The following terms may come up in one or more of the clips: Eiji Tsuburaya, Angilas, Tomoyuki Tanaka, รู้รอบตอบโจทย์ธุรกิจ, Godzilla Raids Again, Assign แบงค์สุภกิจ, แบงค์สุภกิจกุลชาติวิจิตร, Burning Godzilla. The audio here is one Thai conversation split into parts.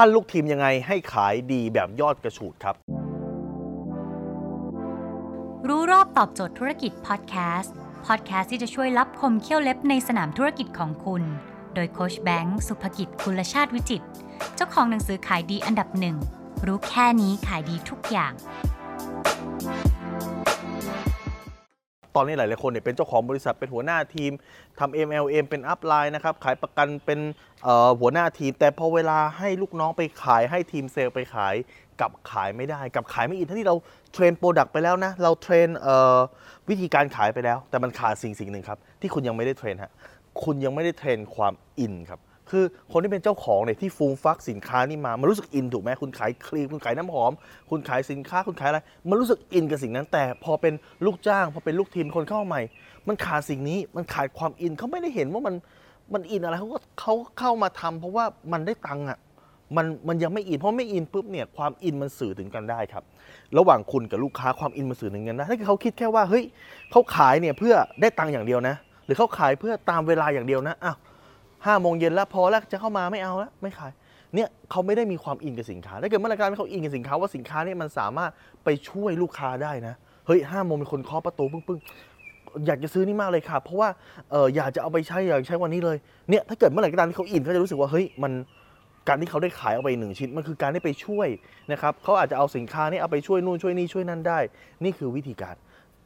ปั้นลูกทีมยังไงให้ขายดีแบบยอดกระฉูดครับรู้รอบตอบโจทย์ธุรกิจพอดแคสต์ที่จะช่วยลับคมเขี้ยวเล็บในสนามธุรกิจของคุณโดยโค้ชแบงค์สุภกิจกุลชาติวิจิตรเจ้าของหนังสือขายดีอันดับหนึ่งรู้แค่นี้ขายดีทุกอย่างตอนนี้หลายๆคนเนี่ยเป็นเจ้าของบริษัทเป็นหัวหน้าทีมทำ MLM เป็นอัพไลน์นะครับขายประกันเป็นหัวหน้าทีมแต่พอเวลาให้ลูกน้องไปขายให้ทีมเซลล์ไปขายกลับขายไม่ได้กลับขายไม่อินทั้งที่เราเทรนโปรดักต์ไปแล้วนะเราเทรนวิธีการขายไปแล้วแต่มันขาดสิ่งหนึ่งครับที่คุณยังไม่ได้เทรนฮะคุณยังไม่ได้เทรนความอินครับคือคนที่เป็นเจ้าของเนี่ยที่ฟูมฟักสินค้านี่มันรู้สึกอินถูกไหมคุณขายครีมคุณขายน้ำหอมคุณขายสินค้าคุณขายอะไรมันรู้สึกอินกับสิ่งนั้นแต่พอเป็นลูกจ้างพอเป็นลูกทีมคนเข้าใหม่มันขาดสิ่งนี้มันขาดความอินเขาไม่ได้เห็นว่ามันอินอะไรเขาเข้ามาทำเพราะว่ามันได้ตังค์อ่ะมันยังไม่อินเพราะไม่อินปุ๊บเนี่ยความอินมันสื่อถึงกันได้ครับระหว่างคุณกับลูกค้าความอินมันสื่อถึงกันได้ถ้าเขาคิดแค่ว่าเฮ้ยเขาขายเนี่ยเพื่อได้ตังค์อย่างเดียวนะหรือเขาขายเพื่อตามเวลาอย่างเดียวนะอ้าว17:00 น.แล้วพอแล้วจะเข้ามาไม่เอาแล้วไม่ขายเนี่ยเขาไม่ได้มีความอินกับสินค้าถ้าเกิดมาตรการเขาอินกับสินค้าว่าสินค้านี่มันสามารถไปช่วยลูกค้าได้นะเฮ้ย 17:00 น.มีคนเคาะประตูปึ้งๆอยากจะซื้อนี่มากเลยค่ะเพราะว่าอยากจะเอาไปใช้อยากใช้วันนี้เลยเนี่ยถ้าเกิดเมื่อไหร่ก็ตามที่เขาอินเขาจะรู้สึกว่าเฮ้ยมันการที่เขาได้ขายเอาไป1ชิ้นมันคือการได้ไปช่วยนะครับเขาอาจจะเอาสินค้านี่เอาไปช่วยนู่นช่วยนี่ช่วยนั่นได้นี่คือวิธีการ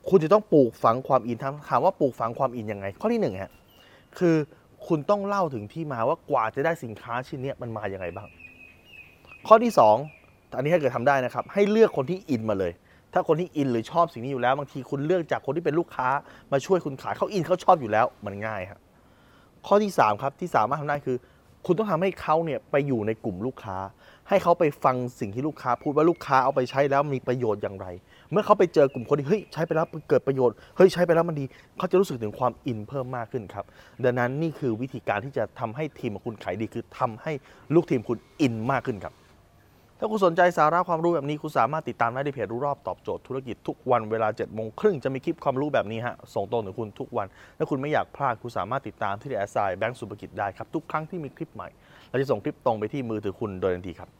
คุณจะต้องปลูกฝังความอินถามว่าปลูกฝังความอินยังไงข้อที่1ฮะคือคุณต้องเล่าถึงที่มาว่ากว่าจะได้สินค้าชิ้นนี้มันมาอย่างไรบ้างข้อที่2อันนี้ถ้าเกิดทำได้นะครับให้เลือกคนที่อินมาเลยถ้าคนที่อินหรือชอบสิ่งนี้อยู่แล้วบางทีคุณเลือกจากคนที่เป็นลูกค้ามาช่วยคุณขายเขาอินเขาชอบอยู่แล้วมันง่ายครับข้อที่3ครับที่สามารถทำได้คือคุณต้องทำให้เขาเนี่ยไปอยู่ในกลุ่มลูกค้าให้เขาไปฟังสิ่งที่ลูกค้าพูดว่าลูกค้าเอาไปใช้แล้วมีประโยชน์อย่างไรเมื่อเขาไปเจอกลุ่มคนที่เฮ้ยใช้ไปแล้วเกิดประโยชน์เฮ้ยใช้ไปแล้วมันดีเขาจะรู้สึกถึงความอินเพิ่มมากขึ้นครับดังนั้นนี่คือวิธีการที่จะทำให้ทีมของคุณขายดีคือทำให้ลูกทีมคุณอินมากขึ้นครับถ้าคุณสนใจสาระความรู้แบบนี้คุณสามารถติดตามได้ในเพจรู้รอบตอบโจทย์ธุรกิจทุกวันเวลา 7:30 น.จะมีคลิปความรู้แบบนี้ฮะส่งตรงถึงคุณทุกวันถ้าคุณไม่อยากพลาดคุณสามารถติดตามที่ Assign แบงค์สุภกิจได้ครับทุกครั้งที่มีคลิปใหม่เราจะส่งคลิปตรงไปที่มือถือคุณโดยทันทีครับ